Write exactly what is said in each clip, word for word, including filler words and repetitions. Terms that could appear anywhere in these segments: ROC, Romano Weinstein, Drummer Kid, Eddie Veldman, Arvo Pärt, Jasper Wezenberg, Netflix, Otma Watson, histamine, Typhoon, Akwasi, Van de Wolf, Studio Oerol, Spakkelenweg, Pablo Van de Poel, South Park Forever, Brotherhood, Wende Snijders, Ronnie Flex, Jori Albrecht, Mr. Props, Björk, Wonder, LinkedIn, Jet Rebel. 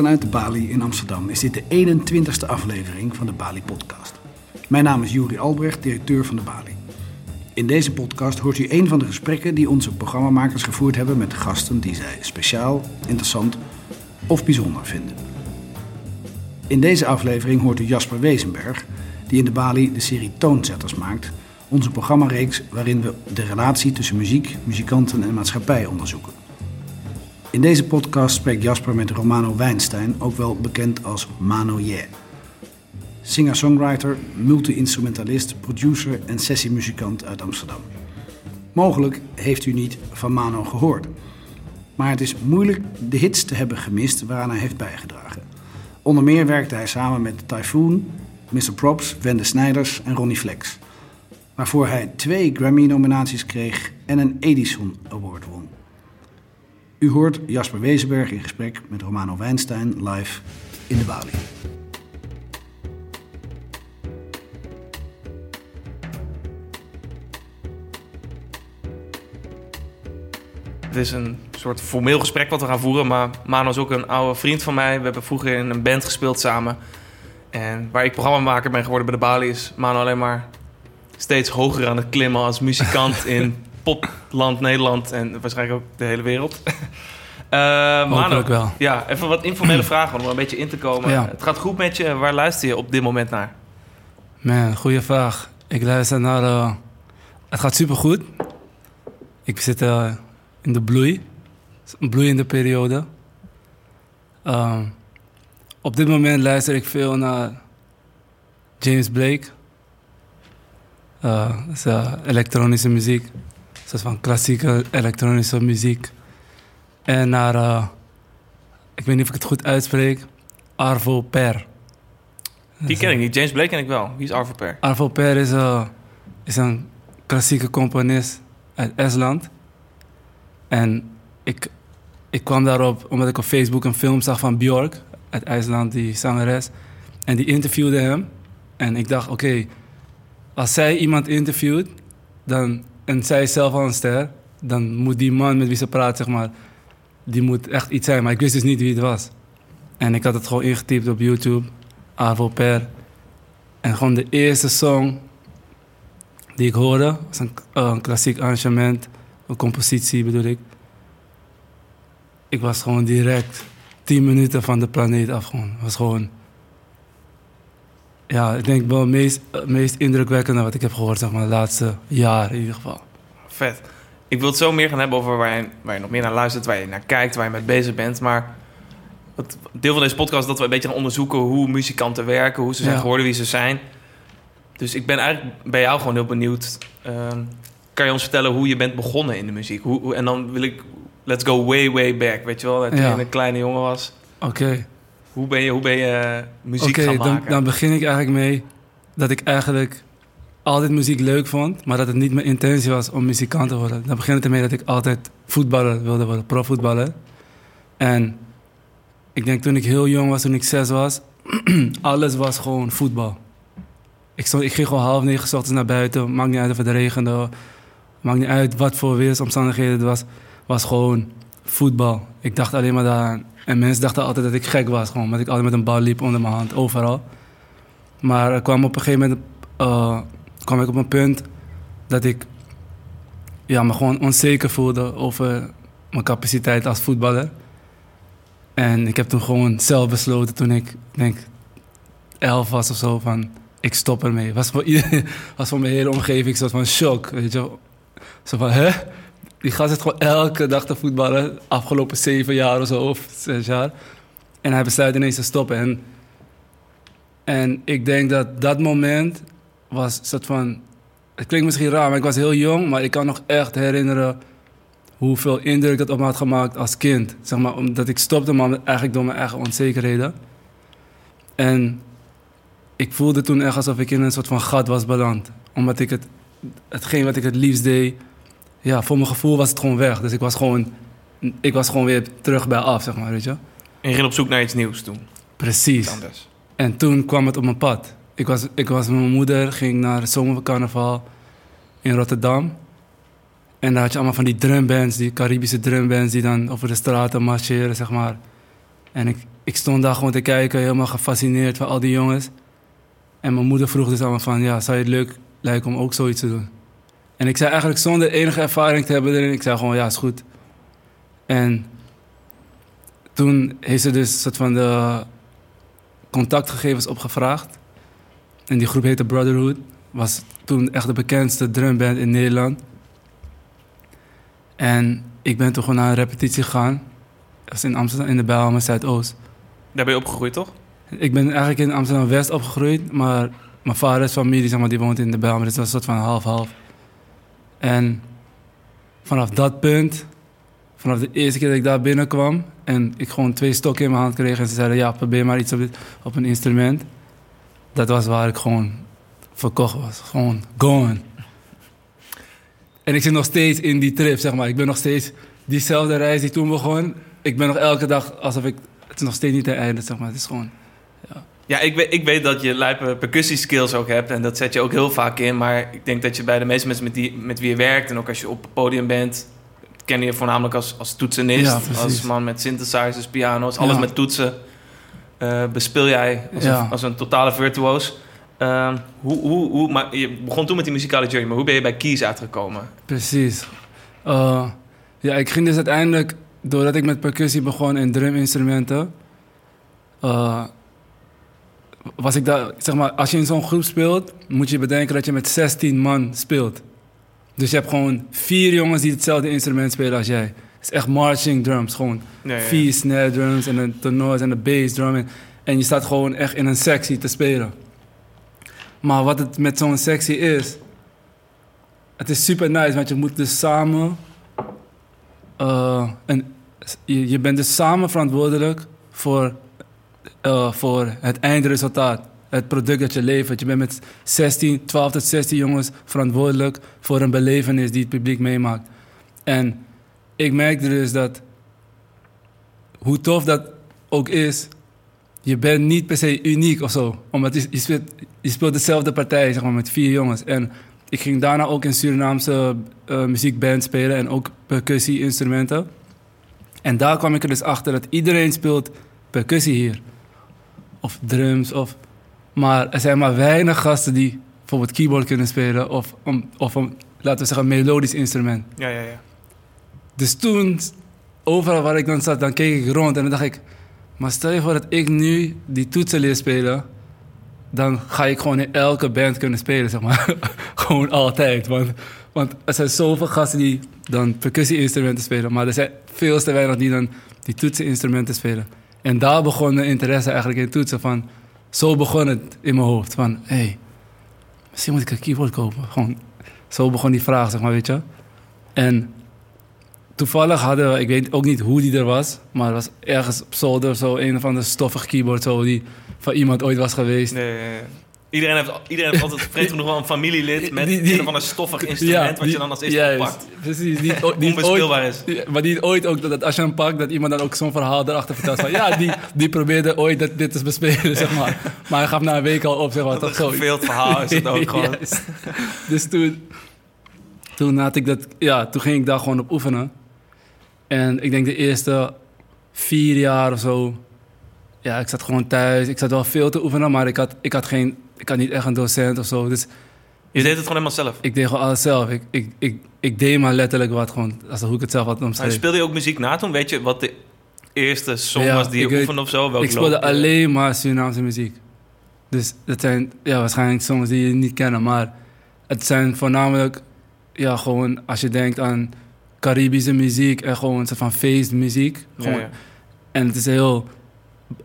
Vanuit de Bali in Amsterdam is dit de eenentwintigste aflevering van de Bali Podcast. Mijn naam is Jori Albrecht, directeur van de Bali. In deze podcast hoort u een van de gesprekken die onze programmamakers gevoerd hebben met gasten die zij speciaal, interessant of bijzonder vinden. In deze aflevering hoort u Jasper Wezenberg, die in de Bali de serie Toonzetters maakt, onze programmareeks waarin we de relatie tussen muziek, muzikanten en maatschappij onderzoeken. In deze podcast spreekt Jasper met Romano Weinstein, ook wel bekend als Mano Yeah. Singer-songwriter, multi-instrumentalist, producer en sessiemuzikant uit Amsterdam. Mogelijk heeft u niet van Mano gehoord. Maar het is moeilijk de hits te hebben gemist waaraan hij heeft bijgedragen. Onder meer werkte hij samen met Typhoon, mister Props, Wende Snijders en Ronnie Flex. Waarvoor hij twee Grammy-nominaties kreeg en een Edison Award won. U hoort Jasper Wezenberg in gesprek met Romano Weinstein live in de Bali. Het is een soort formeel gesprek wat we gaan voeren, maar Mano is ook een oude vriend van mij. We hebben vroeger in een band gespeeld samen. En waar ik programmamaker ben geworden bij de Bali is Mano alleen maar steeds hoger aan het klimmen als muzikant in popland Nederland en waarschijnlijk ook de hele wereld. Uh, Mano, wel. Ja, even wat informele vragen om er een beetje in te komen. Ja. Het gaat goed met je. Waar luister je op dit moment naar? Man, goede vraag. Ik luister naar... Uh, het gaat supergoed. Ik zit uh, in de bloei. Een bloeiende periode. Uh, op dit moment luister ik veel naar James Blake. Uh, dat is uh, elektronische muziek. Zoals van klassieke elektronische muziek. En naar, uh, ik weet niet of ik het goed uitspreek, Arvo Pärt. Die ken ik niet, James Blake ken ik wel. Wie is Arvo Pärt? Arvo Pärt is, uh, is een klassieke componist uit Estland. En ik, ik kwam daarop omdat ik op Facebook een film zag van Björk, uit IJsland, die zangeres. En die interviewde hem. En ik dacht, oké, okay, als zij iemand interviewt, dan... En zij is zelf al een ster. Dan moet die man met wie ze praat, zeg maar... Die moet echt iets zijn. Maar ik wist dus niet wie het was. En ik had het gewoon ingetypt op YouTube. Arvo Pärt. En gewoon de eerste song die ik hoorde... was een, uh, een klassiek arrangement. Een compositie bedoel ik. Ik was gewoon direct tien minuten van de planeet af. Gewoon. Was gewoon... Ja, ik denk wel het meest, meest indrukwekkende wat ik heb gehoord, zeg maar, de laatste jaren in ieder geval. Vet. Ik wil het zo meer gaan hebben over waar je, waar je nog meer naar luistert, waar je naar kijkt, waar je mee bezig bent. Maar het deel van deze podcast is dat we een beetje gaan onderzoeken hoe muzikanten werken, hoe ze zijn ja. geworden, wie ze zijn. Dus ik ben eigenlijk bij jou gewoon heel benieuwd. Uh, kan je ons vertellen hoe je bent begonnen in de muziek? Hoe, hoe, en dan wil ik, let's go way, way back, weet je wel, dat je ja. een kleine jongen was. Oké. Okay. Hoe ben je, hoe ben je muziek okay, gaan maken? Oké, dan, dan begin ik eigenlijk mee dat ik eigenlijk altijd muziek leuk vond... maar dat het niet mijn intentie was om muzikant te worden. Dan begint het ermee dat ik altijd voetballer wilde worden, profvoetballer. En ik denk toen ik heel jong was, toen ik zes was... alles was gewoon voetbal. Ik, stond, ik ging gewoon half negen 's ochtends naar buiten. Maakt niet uit of het regende. Maakt niet uit wat voor weersomstandigheden het was. Was gewoon voetbal. Ik dacht alleen maar daaraan. En mensen dachten altijd dat ik gek was, gewoon, omdat ik altijd met een bal liep onder mijn hand, overal. Maar er kwam op een gegeven moment uh, kwam ik op een punt dat ik ja, me gewoon onzeker voelde over mijn capaciteit als voetballer. En ik heb toen gewoon zelf besloten, toen ik denk elf was of zo, van ik stop ermee. Het was, was voor mijn hele omgeving een soort van shock, weet je. Zo van, hè? Die gast zit gewoon elke dag te voetballen, afgelopen zeven jaar of zo, of zes jaar. En hij besluit ineens te stoppen. En, en ik denk dat dat moment was een soort van... Het klinkt misschien raar, maar ik was heel jong, maar ik kan nog echt herinneren hoeveel indruk dat op me had gemaakt als kind. Zeg maar, omdat ik stopte, maar eigenlijk door mijn eigen onzekerheden. En ik voelde toen echt alsof ik in een soort van gat was beland. Omdat ik het, hetgeen wat ik het liefst deed... Ja, voor mijn gevoel was het gewoon weg. Dus ik was gewoon, ik was gewoon weer terug bij af, zeg maar, weet je. En je ging op zoek naar iets nieuws toen? Precies. En toen kwam het op mijn pad. Ik was, ik was met mijn moeder, ging naar het zomercarnaval in Rotterdam. En daar had je allemaal van die drumbands, die Caribische drumbands... die dan over de straten marcheren, zeg maar. En ik, ik stond daar gewoon te kijken, helemaal gefascineerd van al die jongens. En mijn moeder vroeg dus aan me van, ja, zou je het leuk lijken om ook zoiets te doen? En ik zei eigenlijk zonder enige ervaring te hebben erin, ik zei gewoon, ja, is goed. En toen heeft ze dus een soort van de contactgegevens opgevraagd. En die groep heette Brotherhood. Was toen echt de bekendste drumband in Nederland. En ik ben toen gewoon naar een repetitie gegaan. Dat was in Amsterdam, in de Bijlmer, Zuidoost. Daar ben je opgegroeid, toch? Ik ben eigenlijk in Amsterdam-West opgegroeid. Maar mijn vaders familie, zeg maar, die woont in de Bijlmer. Dus dat was een soort van half-half. En vanaf dat punt, vanaf de eerste keer dat ik daar binnenkwam... en ik gewoon twee stokken in mijn hand kreeg... en ze zeiden, ja, probeer maar iets op, dit, op een instrument. Dat was waar ik gewoon verkocht was. Gewoon gone. En ik zit nog steeds in die trip, zeg maar. Ik ben nog steeds diezelfde reis die toen begon. Ik ben nog elke dag alsof ik... Het is nog steeds niet te einde, zeg maar. Het is gewoon... Ja, ja ik, weet, ik weet dat je lijpe percussie-skills ook hebt... en dat zet je ook heel vaak in. Maar ik denk dat je bij de meeste mensen met, die, met wie je werkt... en ook als je op het podium bent... ken je voornamelijk als, als toetsenist. Ja, als man met synthesizers, piano's, alles ja. met toetsen. Uh, bespeel jij als, ja. een, als een totale virtuoos. Uh, hoe, hoe, hoe, maar je begon toen met die muzikale journey, maar hoe ben je bij keys uitgekomen? Precies. Uh, ja, ik ging dus uiteindelijk, doordat ik met percussie begon en druminstrumenten... Uh, was ik daar, zeg maar, als je in zo'n groep speelt, moet je bedenken dat je met zestien man speelt. Dus je hebt gewoon vier jongens die hetzelfde instrument spelen als jij. Het is echt marching drums. Gewoon ja, ja. vier snare drums en een tenor en een bass drum. En, en je staat gewoon echt in een sectie te spelen. Maar wat het met zo'n sectie is... Het is super nice, want je moet dus samen... Uh, en je, je bent dus samen verantwoordelijk voor, uh, voor het eindresultaat. Het product dat je levert. Je bent met zestien, twaalf tot zestien jongens verantwoordelijk voor een belevenis die het publiek meemaakt. En ik merkte dus dat, hoe tof dat ook is, je bent niet per se uniek of zo. Omdat je, je, speelt, je speelt dezelfde partij, zeg maar, met vier jongens. En ik ging daarna ook in Surinaamse uh, muziekband spelen en ook percussie-instrumenten. En daar kwam ik er dus achter dat iedereen speelt percussie hier. Of drums, of... Maar er zijn maar weinig gasten die bijvoorbeeld keyboard kunnen spelen... of, een, of een, laten we zeggen, een melodisch instrument. Ja, ja, ja. Dus toen, overal waar ik dan zat, dan keek ik rond en dan dacht ik... maar stel je voor dat ik nu die toetsen leer spelen... dan ga ik gewoon in elke band kunnen spelen, zeg maar. Gewoon altijd, want, want er zijn zoveel gasten die dan percussie-instrumenten spelen... maar er zijn veel te weinig die dan die toetsen-instrumenten spelen. En daar begon de interesse eigenlijk in toetsen van... Zo begon het in mijn hoofd, van, hé, hey, misschien moet ik een keyboard kopen. Gewoon, zo begon die vraag, zeg maar, weet je. En toevallig hadden we, ik weet ook niet hoe die er was... maar er was ergens op zolder zo een of ander stoffig keyboard... Zo, die van iemand ooit was geweest. Nee, nee, nee. Iedereen heeft, iedereen heeft altijd vreemd genoeg wel een familielid... met die, die, een of ander stoffig instrument, ja, die, wat je dan als eerste juist, pakt. Precies, die, die onbespeelbaar ooit, is. Maar die ooit ook, dat als je hem pakt... dat iemand dan ook zo'n verhaal erachter vertelt van... ja, die, die probeerde ooit dat dit te bespelen, zeg maar. Maar hij gaf na een week al op, zeg maar. Dat, dat een verveeld verhaal is het ook gewoon. Yes. Dus toen, toen, had ik dat, ja, toen ging ik daar gewoon op oefenen. En ik denk de eerste vier jaar of zo... ja, ik zat gewoon thuis. Ik zat wel veel te oefenen, maar ik had, ik had geen... Ik had niet echt een docent of zo. Dus je deed het gewoon helemaal zelf? Ik deed gewoon alles zelf. Ik, ik, ik, ik deed maar letterlijk wat, gewoon, als hoe ik het zelf had omschreven. Speelde je ook muziek na toen? Weet je wat de eerste song ja, was die je oefende weet, of zo? Welk ik speelde loop? alleen maar Surinaamse muziek. Dus dat zijn ja, waarschijnlijk songs die je niet kennen. Maar het zijn voornamelijk, ja, gewoon als je denkt aan Caribische muziek... en gewoon een soort van feestmuziek. Gewoon. Ja, ja. En het is heel...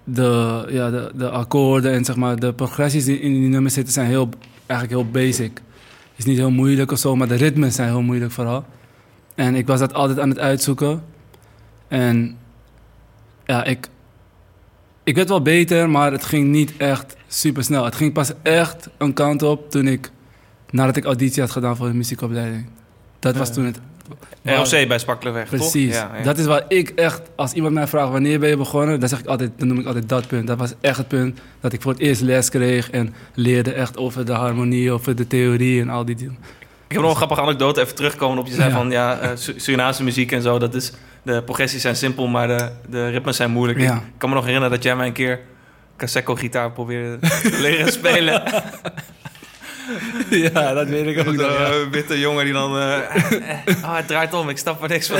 De, ja, de, de akkoorden en zeg maar de progressies die in die nummers zitten zijn heel, eigenlijk heel basic. Het is niet heel moeilijk of zo, maar de ritmes zijn heel moeilijk vooral. En ik was dat altijd aan het uitzoeken. En ja, ik, ik werd wel beter, maar het ging niet echt super snel. Het ging pas echt een kant op toen ik, nadat ik auditie had gedaan voor de muziekopleiding. Dat was toen het... R O C bij Spakkelenweg, toch? Precies. Ja, ja. Dat is waar ik echt... Als iemand mij vraagt wanneer ben je begonnen... Dan, zeg ik altijd, dan noem ik altijd dat punt. Dat was echt het punt dat ik voor het eerst les kreeg... en leerde echt over de harmonie, over de theorie en al die dingen. Ik heb nog een grappige anekdote. Even terugkomen op je zei ja. van... ja, uh, Surinaamse muziek en zo. Dat is de progressies zijn simpel, maar de, de ritmes zijn moeilijk. Ja. Ik kan me nog herinneren dat jij mij een keer Kaseko-gitaar probeerde te leren spelen. Ja, dat weet ik ook nog. Een ja. witte jongen die dan... Uh, oh, het draait om, ik snap er niks van.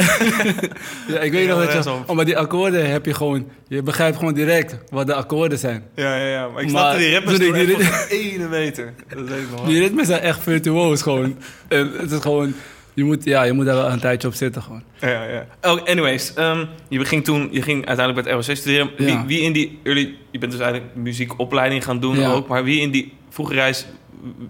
Ja, ik weet nog dat je... Oh, maar die akkoorden heb je gewoon... Je begrijpt gewoon direct wat de akkoorden zijn. Ja, ja, ja. Maar ik snapte die ritmes toen ik, die rit- ene meter. Dat weet ik nog wel. Die ritmes zijn echt virtuoos gewoon. En het is gewoon... Je moet, ja, je moet daar wel een tijdje op zitten gewoon. Ja, ja. Oh, anyways. Um, je ging toen... Je ging uiteindelijk bij het R O C studeren. Ja. Wie, wie in die early... Je bent dus eigenlijk muziekopleiding gaan doen ja. ook. Maar wie in die vroege reis...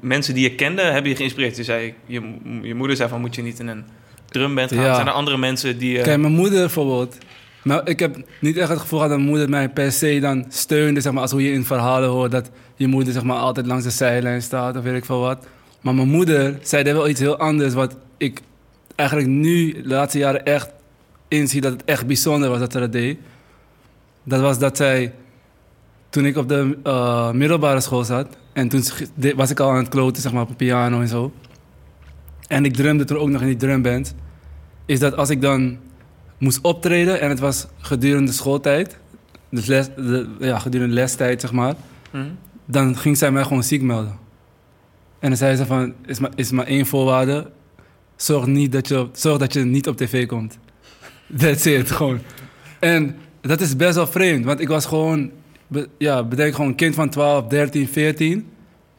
mensen die je kende, hebben je geïnspireerd? Je zei, je, je moeder zei van, moet je niet in een drumband gaan? Ja. Zijn er andere mensen die... Uh... Kijk, mijn moeder bijvoorbeeld. Maar ik heb niet echt het gevoel gehad dat mijn moeder mij per se dan steunde, zeg maar, als hoe je in verhalen hoort, dat je moeder, zeg maar, altijd langs de zijlijn staat of weet ik veel wat. Maar mijn moeder zei daar wel iets heel anders, wat ik eigenlijk nu, de laatste jaren, echt inzie dat het echt bijzonder was dat ze dat deed. Dat was dat zij, toen ik op de uh, middelbare school zat... En toen was ik al aan het kloten, zeg maar, op een piano en zo. En ik drumde toen ook nog in die drumband. Is dat als ik dan moest optreden... en het was gedurende schooltijd... Dus les, de, ja, gedurende lestijd, zeg maar... Mm. Dan ging zij mij gewoon ziek melden. En dan zei ze van... Is maar, is maar één voorwaarde. Zorg, niet dat je, zorg dat je niet op tv komt. That's it, gewoon. En dat is best wel vreemd, want ik was gewoon... Ja, bedenk gewoon een kind van twaalf, dertien, veertien...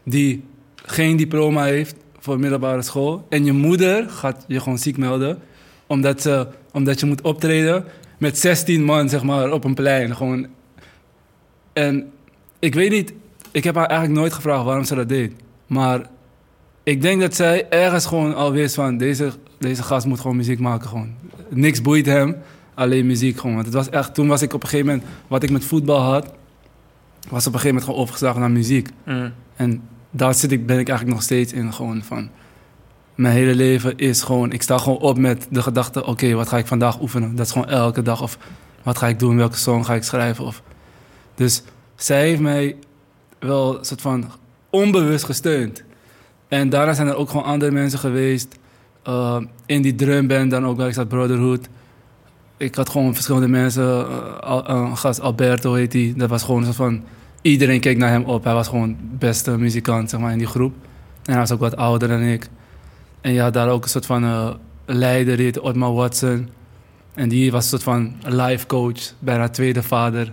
die geen diploma heeft voor middelbare school... en je moeder gaat je gewoon ziek melden... omdat, ze, omdat je moet optreden met zestien man, zeg maar, op een plein. Gewoon. En ik weet niet... Ik heb haar eigenlijk nooit gevraagd waarom ze dat deed. Maar ik denk dat zij ergens gewoon al wist van... Deze, deze gast moet gewoon muziek maken, gewoon. Niks boeit hem, alleen muziek, gewoon. Want het was echt, toen was ik op een gegeven moment... wat ik met voetbal had... was op een gegeven moment gewoon opgeslagen naar muziek. Mm. En daar zit ik, ben ik eigenlijk nog steeds in. Gewoon van... Mijn hele leven is gewoon... Ik sta gewoon op met de gedachte... Oké, okay, wat ga ik vandaag oefenen? Dat is gewoon elke dag. Of wat ga ik doen? Welke song ga ik schrijven? Of... Dus zij heeft mij wel een soort van onbewust gesteund. En daarna zijn er ook gewoon andere mensen geweest. Uh, in die drumband dan ook. Waar ik zat, Brotherhood... Ik had gewoon verschillende mensen, uh, een gast Alberto heet hij. Dat was gewoon een soort van, iedereen keek naar hem op. Hij was gewoon de beste muzikant, zeg maar, in die groep. En hij was ook wat ouder dan ik. En je had daar ook een soort van uh, leider, die heette Otma Watson. En die was een soort van life coach, bijna tweede vader.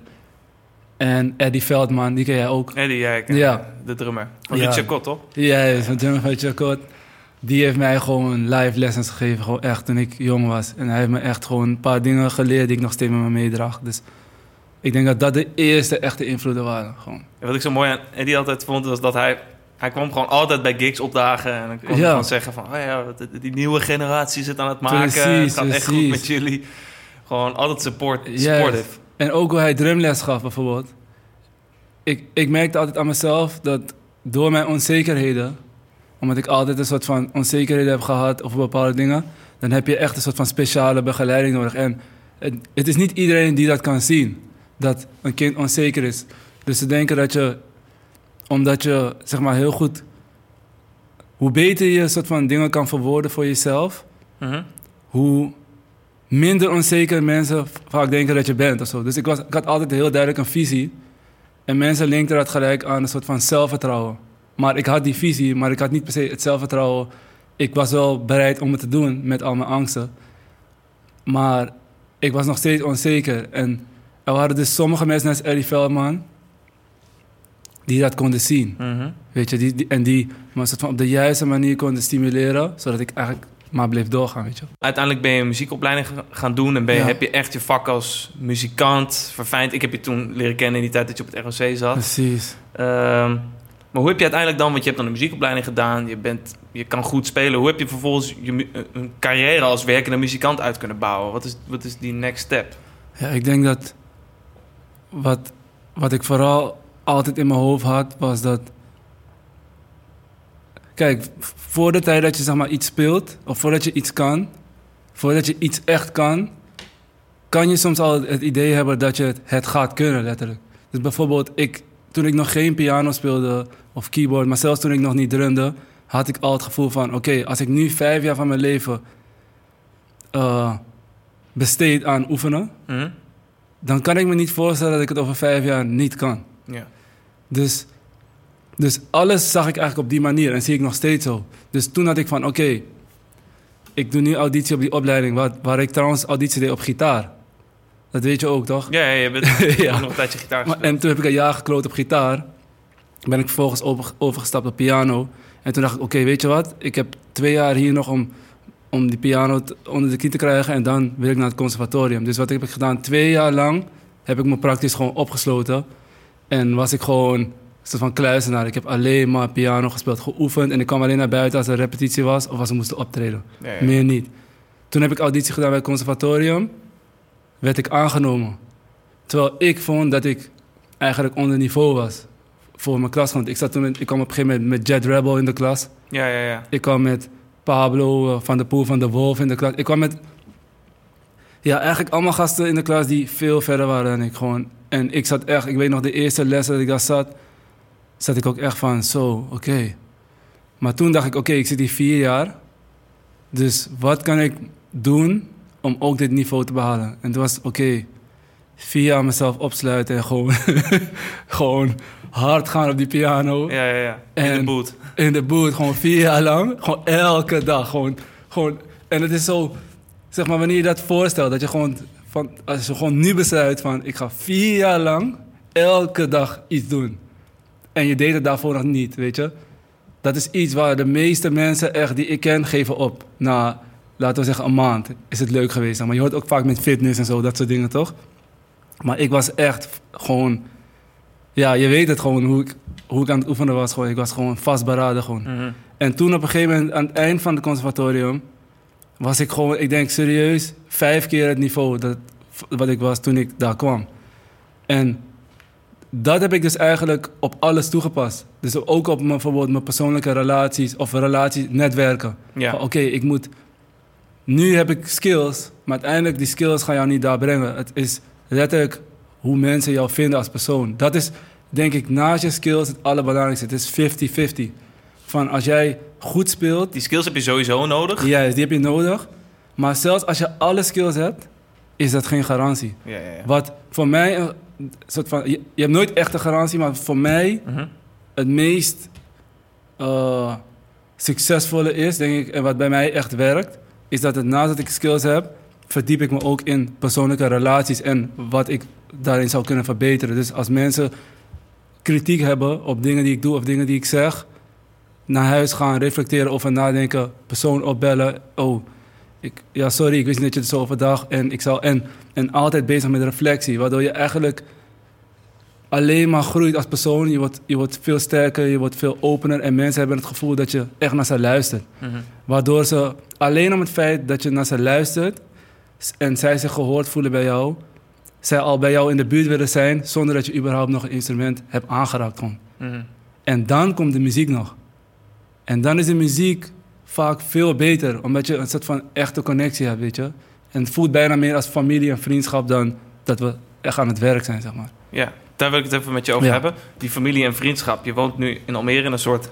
En Eddie Veldman, die ken jij ook. Eddie, ja, ik ken ja. de drummer. Van ja. Richard Kot, toch? Ja, ja, de drummer van Richard Kot. Die heeft mij gewoon live lessons gegeven, gewoon echt toen ik jong was. En hij heeft me echt gewoon een paar dingen geleerd die ik nog steeds met me meedraag. Dus ik denk dat dat de eerste echte invloeden waren. Gewoon. Ja, wat ik zo mooi aan Eddie altijd vond, was dat hij... Hij kwam gewoon altijd bij gigs opdagen. En dan kon ja. gewoon zeggen van, oh ja, die nieuwe generatie zit aan het maken. Precies, het gaat precies. echt goed met jullie. Gewoon altijd support, supportive. Yes. En ook hoe hij drumles gaf bijvoorbeeld. Ik, ik merkte altijd aan mezelf dat door mijn onzekerheden... omdat ik altijd een soort van onzekerheden heb gehad over bepaalde dingen... dan heb je echt een soort van speciale begeleiding nodig. En het, het is niet iedereen die dat kan zien, dat een kind onzeker is. Dus ze denken dat je, omdat je, zeg maar, heel goed... hoe beter je soort van dingen kan verwoorden voor jezelf... Mm-hmm. hoe minder onzeker mensen vaak denken dat je bent of zo. Dus ik, was, ik had altijd heel duidelijk een visie. En mensen linkten dat gelijk aan een soort van zelfvertrouwen. Maar ik had die visie, maar ik had niet per se het zelfvertrouwen. Ik was wel bereid om het te doen met al mijn angsten. Maar ik was nog steeds onzeker. En er waren dus sommige mensen, net als Eddie Veldman, die dat konden zien. Mm-hmm. Weet je, die, die, en die maar soort van op de juiste manier konden stimuleren, zodat ik eigenlijk maar bleef doorgaan. Weet je. Uiteindelijk ben je een muziekopleiding gaan doen en ben je, ja. heb je echt je vak als muzikant verfijnd. Ik heb je toen leren kennen in die tijd dat je op het R O C zat. Precies. Um, Maar hoe heb je uiteindelijk dan, want je hebt dan een muziekopleiding gedaan... je, bent, je kan goed spelen. Hoe heb je vervolgens je, een carrière als werkende muzikant uit kunnen bouwen? Wat is, wat is die next step? Ja, ik denk dat wat, wat ik vooral altijd in mijn hoofd had, was dat... Kijk, voor de tijd dat je, zeg maar, iets speelt, of voordat je iets kan... voordat je iets echt kan... kan je soms al het idee hebben dat je het, het gaat kunnen, letterlijk. Dus bijvoorbeeld, ik... Toen ik nog geen piano speelde of keyboard... maar zelfs toen ik nog niet drumde... had ik al het gevoel van... oké, okay, als ik nu vijf jaar van mijn leven... Uh, besteed aan oefenen, mm-hmm. dan kan ik me niet voorstellen dat ik het over vijf jaar niet kan. Ja. Dus, dus alles zag ik eigenlijk op die manier en zie ik nog steeds zo. Dus toen had ik van, oké, okay, ik doe nu auditie op die opleiding, waar, waar ik trouwens auditie deed op gitaar. Dat weet je ook, toch? Ja, ja je bent ja. nog een tijdje gitaar gespeeld. Maar, en toen heb ik een jaar gekloot op gitaar. Ben ik vervolgens over, overgestapt op piano. En toen dacht ik, oké, okay, weet je wat? Ik heb twee jaar hier nog om, om die piano t- onder de knie te krijgen. En dan wil ik naar het conservatorium. Dus wat heb ik gedaan? Twee jaar lang heb ik me praktisch gewoon opgesloten. En was ik gewoon een soort van kluizenaar. Ik heb alleen maar piano gespeeld, geoefend. En ik kwam alleen naar buiten als er repetitie was of als we moesten optreden. Nee, ja. Meer niet. Toen heb ik auditie gedaan bij het conservatorium. Werd ik aangenomen. Terwijl ik vond dat ik eigenlijk onder niveau was voor mijn klas. Want ik, zat toen met, ik kwam op een gegeven moment met Jet Rebel in de klas. Ja, ja, ja. Ik kwam met Pablo Van de Poel, Van de Wolf in de klas. Ik kwam met... Ja, eigenlijk allemaal gasten in de klas die veel verder waren dan ik gewoon. En ik zat echt... Ik weet nog de eerste les dat ik daar zat... zat ik ook echt van, zo, oké. Okay. Maar toen dacht ik, oké, okay, ik zit hier vier jaar. Dus wat kan ik doen om ook dit niveau te behalen? En toen was het, oké, okay, vier jaar mezelf opsluiten en gewoon... gewoon hard gaan op die piano. Ja, ja, ja. In en de boot. In de boot, gewoon vier jaar lang. Gewoon elke dag. Gewoon, gewoon. En het is zo, zeg maar, wanneer je dat voorstelt, dat je gewoon, van, als je gewoon nu besluit van, ik ga vier jaar lang elke dag iets doen. En je deed het daarvoor nog niet, weet je. Dat is iets waar de meeste mensen echt die ik ken, geven op. Na, laten we zeggen, een maand is het leuk geweest. Maar je hoort ook vaak met fitness en zo, dat soort dingen, toch? Maar ik was echt gewoon... Ja, je weet het gewoon, hoe ik, hoe ik aan het oefenen was. Gewoon. Ik was gewoon vastberaden. Gewoon. Mm-hmm. En toen op een gegeven moment, aan het eind van het conservatorium... was ik gewoon, ik denk serieus, vijf keer het niveau dat, wat ik was toen ik daar kwam. En dat heb ik dus eigenlijk op alles toegepast. Dus ook op mijn, bijvoorbeeld mijn persoonlijke relaties of relaties, netwerken. Ja. Oké, okay, ik moet... Nu heb ik skills, maar uiteindelijk die skills gaan jou niet daar brengen. Het is letterlijk... hoe mensen jou vinden als persoon. Dat is, denk ik, naast je skills het allerbelangrijkste. Het is fifty-fifty. Van als jij goed speelt... Die skills heb je sowieso nodig. Ja, yes, die heb je nodig. Maar zelfs als je alle skills hebt, is dat geen garantie. Ja, ja, ja. Wat voor mij... een soort van, je, je hebt nooit echt een garantie, maar voor mij... Uh-huh. het meest uh, succesvolle is, denk ik... en wat bij mij echt werkt, is dat het, naast dat ik skills heb... verdiep ik me ook in persoonlijke relaties en wat ik daarin zou kunnen verbeteren. Dus als mensen kritiek hebben op dingen die ik doe of dingen die ik zeg... naar huis gaan, reflecteren over nadenken, persoon opbellen. Oh, ik, ja, sorry, ik wist niet dat je het zo overdag... En, ik zou, en, en altijd bezig met reflectie, waardoor je eigenlijk alleen maar groeit als persoon. Je wordt, je wordt veel sterker, je wordt veel opener... en mensen hebben het gevoel dat je echt naar ze luistert. Mm-hmm. Waardoor ze, alleen om het feit dat je naar ze luistert... en zij zich gehoord voelen bij jou... zij al bij jou in de buurt willen zijn... zonder dat je überhaupt nog een instrument hebt aangeraakt. Mm-hmm. En dan komt de muziek nog. En dan is de muziek vaak veel beter... omdat je een soort van echte connectie hebt, weet je. En het voelt bijna meer als familie en vriendschap... dan dat we echt aan het werk zijn, zeg maar. Ja, daar wil ik het even met je over ja. hebben. Die familie en vriendschap. Je woont nu in Almere in een soort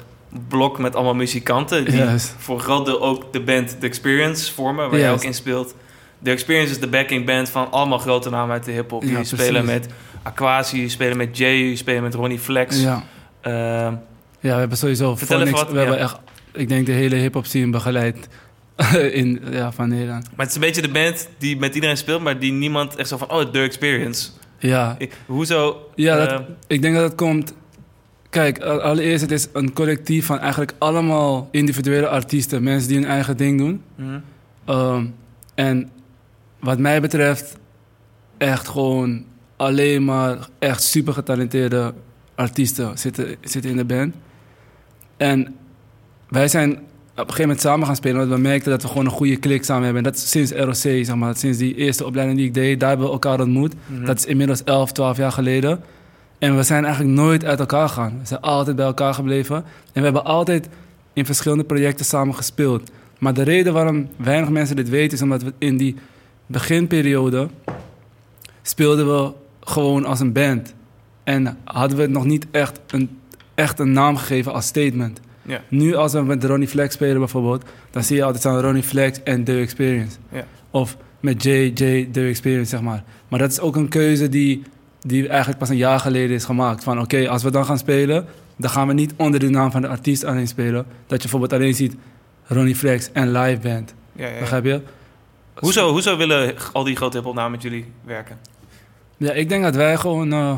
blok met allemaal muzikanten... die yes. voor een groot deel ook de band The Experience vormen... waar yes. jij ook in speelt... The Experience is de backing band van allemaal grote namen uit de hip-hop. Die ja, spelen met Akwasi, spelen met Jay, spelen met Ronnie Flex. Ja, uh, ja we hebben sowieso veel niks. We ja. hebben echt, ik denk, de hele hip-hop scene begeleid in, ja, van Nederland. Maar het is een beetje de band die met iedereen speelt, maar die niemand echt zo van, oh, The Experience. Ja. Ik, hoezo? Ja, uh, dat, ik denk dat dat komt. Kijk, allereerst, het is een collectief van eigenlijk allemaal individuele artiesten, mensen die hun eigen ding doen. Mm-hmm. Um, en wat mij betreft echt gewoon alleen maar echt super getalenteerde artiesten zitten, zitten in de band. En wij zijn op een gegeven moment samen gaan spelen... want we merkten dat we gewoon een goede klik samen hebben. En dat is sinds R O C, zeg maar. Sinds die eerste opleiding die ik deed, daar hebben we elkaar ontmoet. Mm-hmm. Dat is inmiddels elf, twaalf jaar geleden. En we zijn eigenlijk nooit uit elkaar gegaan. We zijn altijd bij elkaar gebleven. En we hebben altijd in verschillende projecten samen gespeeld. Maar de reden waarom weinig mensen dit weten... is omdat we in die... beginperiode speelden we gewoon als een band. En hadden we het nog niet echt een, echt een naam gegeven als statement. Yeah. Nu als we met Ronnie Flex spelen bijvoorbeeld... dan zie je altijd aan Ronnie Flex en The Experience. Yeah. Of met Jay, Jay, The Experience, zeg maar. Maar dat is ook een keuze die, die eigenlijk pas een jaar geleden is gemaakt. Van oké, okay, als we dan gaan spelen, dan gaan we niet onder de naam van de artiest alleen spelen. Dat je bijvoorbeeld alleen ziet Ronnie Flex en live band. Ja, ja, ja. Begrijp je? Hoezo, hoezo willen al die grote hiphopnamen met jullie werken? Ja, ik denk dat wij gewoon... Uh,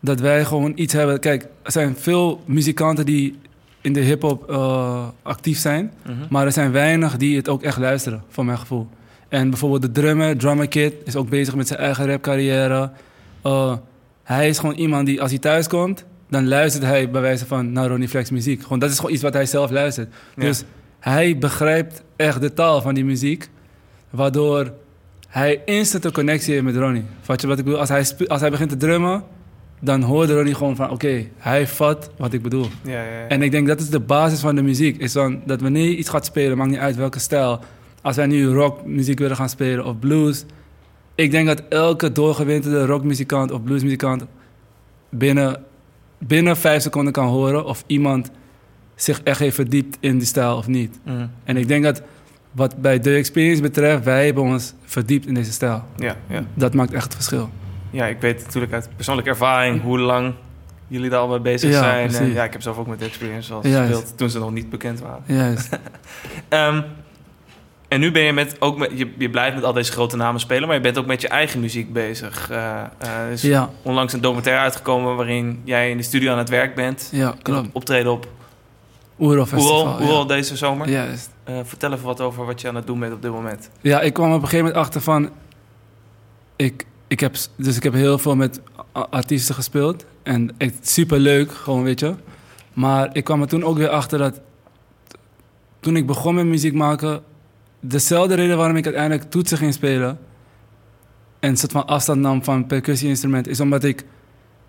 dat wij gewoon iets hebben... Kijk, er zijn veel muzikanten die in de hiphop uh, actief zijn. Mm-hmm. Maar er zijn weinig die het ook echt luisteren, van mijn gevoel. En bijvoorbeeld de drummer, Drummer Kid, is ook bezig met zijn eigen rapcarrière. Uh, hij is gewoon iemand die, als hij thuis komt, dan luistert hij bij wijze van naar Ronnie Flex muziek. Gewoon, dat is gewoon iets wat hij zelf luistert. Ja. Dus hij begrijpt echt de taal van die muziek, waardoor hij instant een connectie heeft met Ronnie. Vat je wat ik bedoel? Als hij, sp- als hij begint te drummen, dan hoorde Ronnie gewoon van, oké, okay, hij vat wat ik bedoel. Ja, ja, ja. En ik denk, dat is de basis van de muziek. Is dan dat wanneer je iets gaat spelen, maakt niet uit welke stijl. Als wij nu rockmuziek willen gaan spelen of blues. Ik denk dat elke doorgewinterde rockmuzikant of bluesmuzikant binnen, binnen vijf seconden kan horen of iemand zich echt heeft verdiept in die stijl of niet. Mm. En ik denk dat wat bij The Experience betreft, wij hebben ons verdiept in deze stijl. Ja, ja. Dat maakt echt het verschil. Ja, ik weet natuurlijk uit persoonlijke ervaring hoe lang jullie daar al mee bezig ja, zijn. En, ja, ik heb zelf ook met The Experience al gespeeld toen ze nog niet bekend waren. Juist. um, en nu ben je met ook met, je, je blijft met al deze grote namen spelen, maar je bent ook met je eigen muziek bezig. Uh, uh, er is ja. onlangs een documentaire uitgekomen waarin jij in de studio aan het werk bent. Ja, klopt. Optreden op Oerol Festival. Oerol ja. deze zomer. Juist. Uh, vertel even wat over wat je aan het doen bent op dit moment. Ja, ik kwam op een gegeven moment achter van... Ik, ik heb, dus ik heb heel veel met a- artiesten gespeeld. En echt superleuk, gewoon, weet je. Maar ik kwam er toen ook weer achter dat... Toen ik begon met muziek maken... Dezelfde reden waarom ik uiteindelijk toetsen ging spelen... En een soort van afstand nam van percussie-instrument... Is omdat ik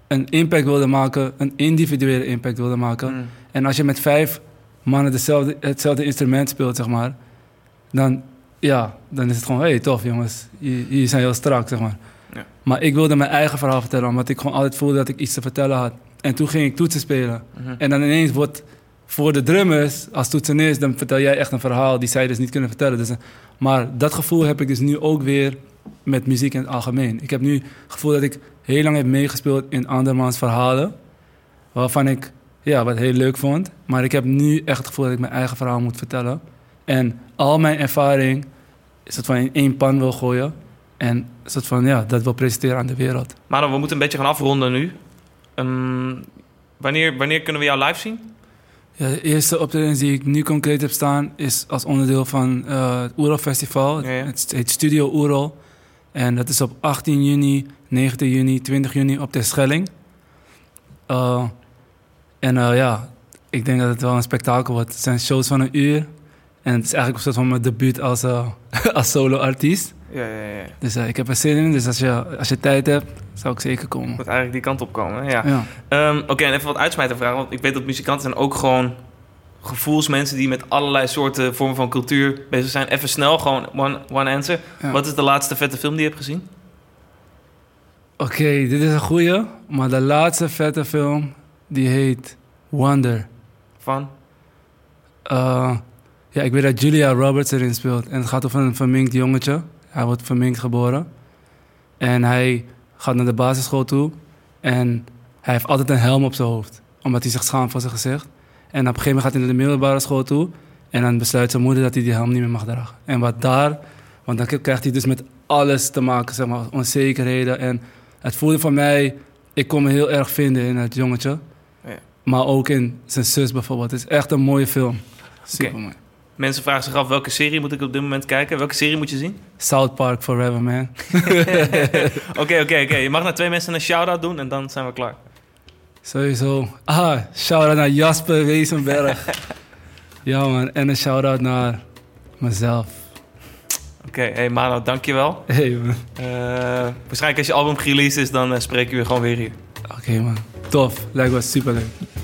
een impact wilde maken. Een individuele impact wilde maken. Mm. En als je met vijf... mannen hetzelfde, hetzelfde instrument speelt, zeg maar... dan, ja, dan is het gewoon... hé, hey, tof jongens, jullie zijn heel strak, zeg maar. Ja. Maar ik wilde mijn eigen verhaal vertellen... omdat ik gewoon altijd voelde dat ik iets te vertellen had. En toen ging ik toetsen spelen. Mm-hmm. En dan ineens wordt voor de drummers... als toetsenist, dan vertel jij echt een verhaal... die zij dus niet kunnen vertellen. Dus, maar dat gevoel heb ik dus nu ook weer... met muziek in het algemeen. Ik heb nu het gevoel dat ik heel lang heb meegespeeld... in andermans verhalen... waarvan ik... Ja, wat heel leuk vond. Maar ik heb nu echt het gevoel dat ik mijn eigen verhaal moet vertellen. En al mijn ervaring is dat van in één pan wil gooien. En soort van, ja, dat wil presenteren aan de wereld. Maar dan, we moeten een beetje gaan afronden nu. Um, wanneer, wanneer kunnen we jou live zien? Ja, de eerste optreden die ik nu concreet heb staan... is als onderdeel van uh, het Oerol Festival. Ja, ja. Het heet Studio Oerol. En dat is op achttien juni, negentien juni, twintig juni op de Schelling. Uh, En uh, ja, ik denk dat het wel een spektakel wordt. Het zijn shows van een uur. En het is eigenlijk een soort van mijn debuut als, uh, als solo-artiest. Ja, ja, ja. Dus uh, ik heb er zin in. Dus als je, als je tijd hebt, zou ik zeker komen. Je moet eigenlijk die kant op komen, ja. ja. Um, Oké, okay, en even wat uitsmijten vragen. Want ik weet dat muzikanten zijn ook gewoon gevoelsmensen... die met allerlei soorten vormen van cultuur bezig zijn. Even snel, gewoon one, one answer. Ja. Wat is de laatste vette film die je hebt gezien? Oké, okay, dit is een goeie. Maar de laatste vette film... Die heet Wonder. Van? Uh, ja, ik weet dat Julia Roberts erin speelt. En het gaat over een verminkt jongetje. Hij wordt verminkt geboren. En hij gaat naar de basisschool toe. En hij heeft altijd een helm op zijn hoofd. Omdat hij zich schaamt voor zijn gezicht. En op een gegeven moment gaat hij naar de middelbare school toe. En dan besluit zijn moeder dat hij die helm niet meer mag dragen. En wat daar... Want dan krijgt hij dus met alles te maken. Zeg maar, onzekerheden. En het voelde voor mij... Ik kon me heel erg vinden in het jongetje. Maar ook in zijn zus bijvoorbeeld. Het is echt een mooie film. Super mooi. Okay. Mensen vragen zich af, welke serie moet ik op dit moment kijken? Welke serie moet je zien? South Park Forever, man. Oké, oké, oké. Je mag naar twee mensen een shout-out doen en dan zijn we klaar. Sowieso. Ah, shout-out naar Jasper Wezenberg. Ja, man. En een shout-out naar mezelf. Oké, okay, hey Mano, dankjewel. Hey, man. Uh, waarschijnlijk als je album gereleased is, dan uh, spreken we gewoon weer hier. Oké, okay, man. Tof. Lijkt wel superleuk.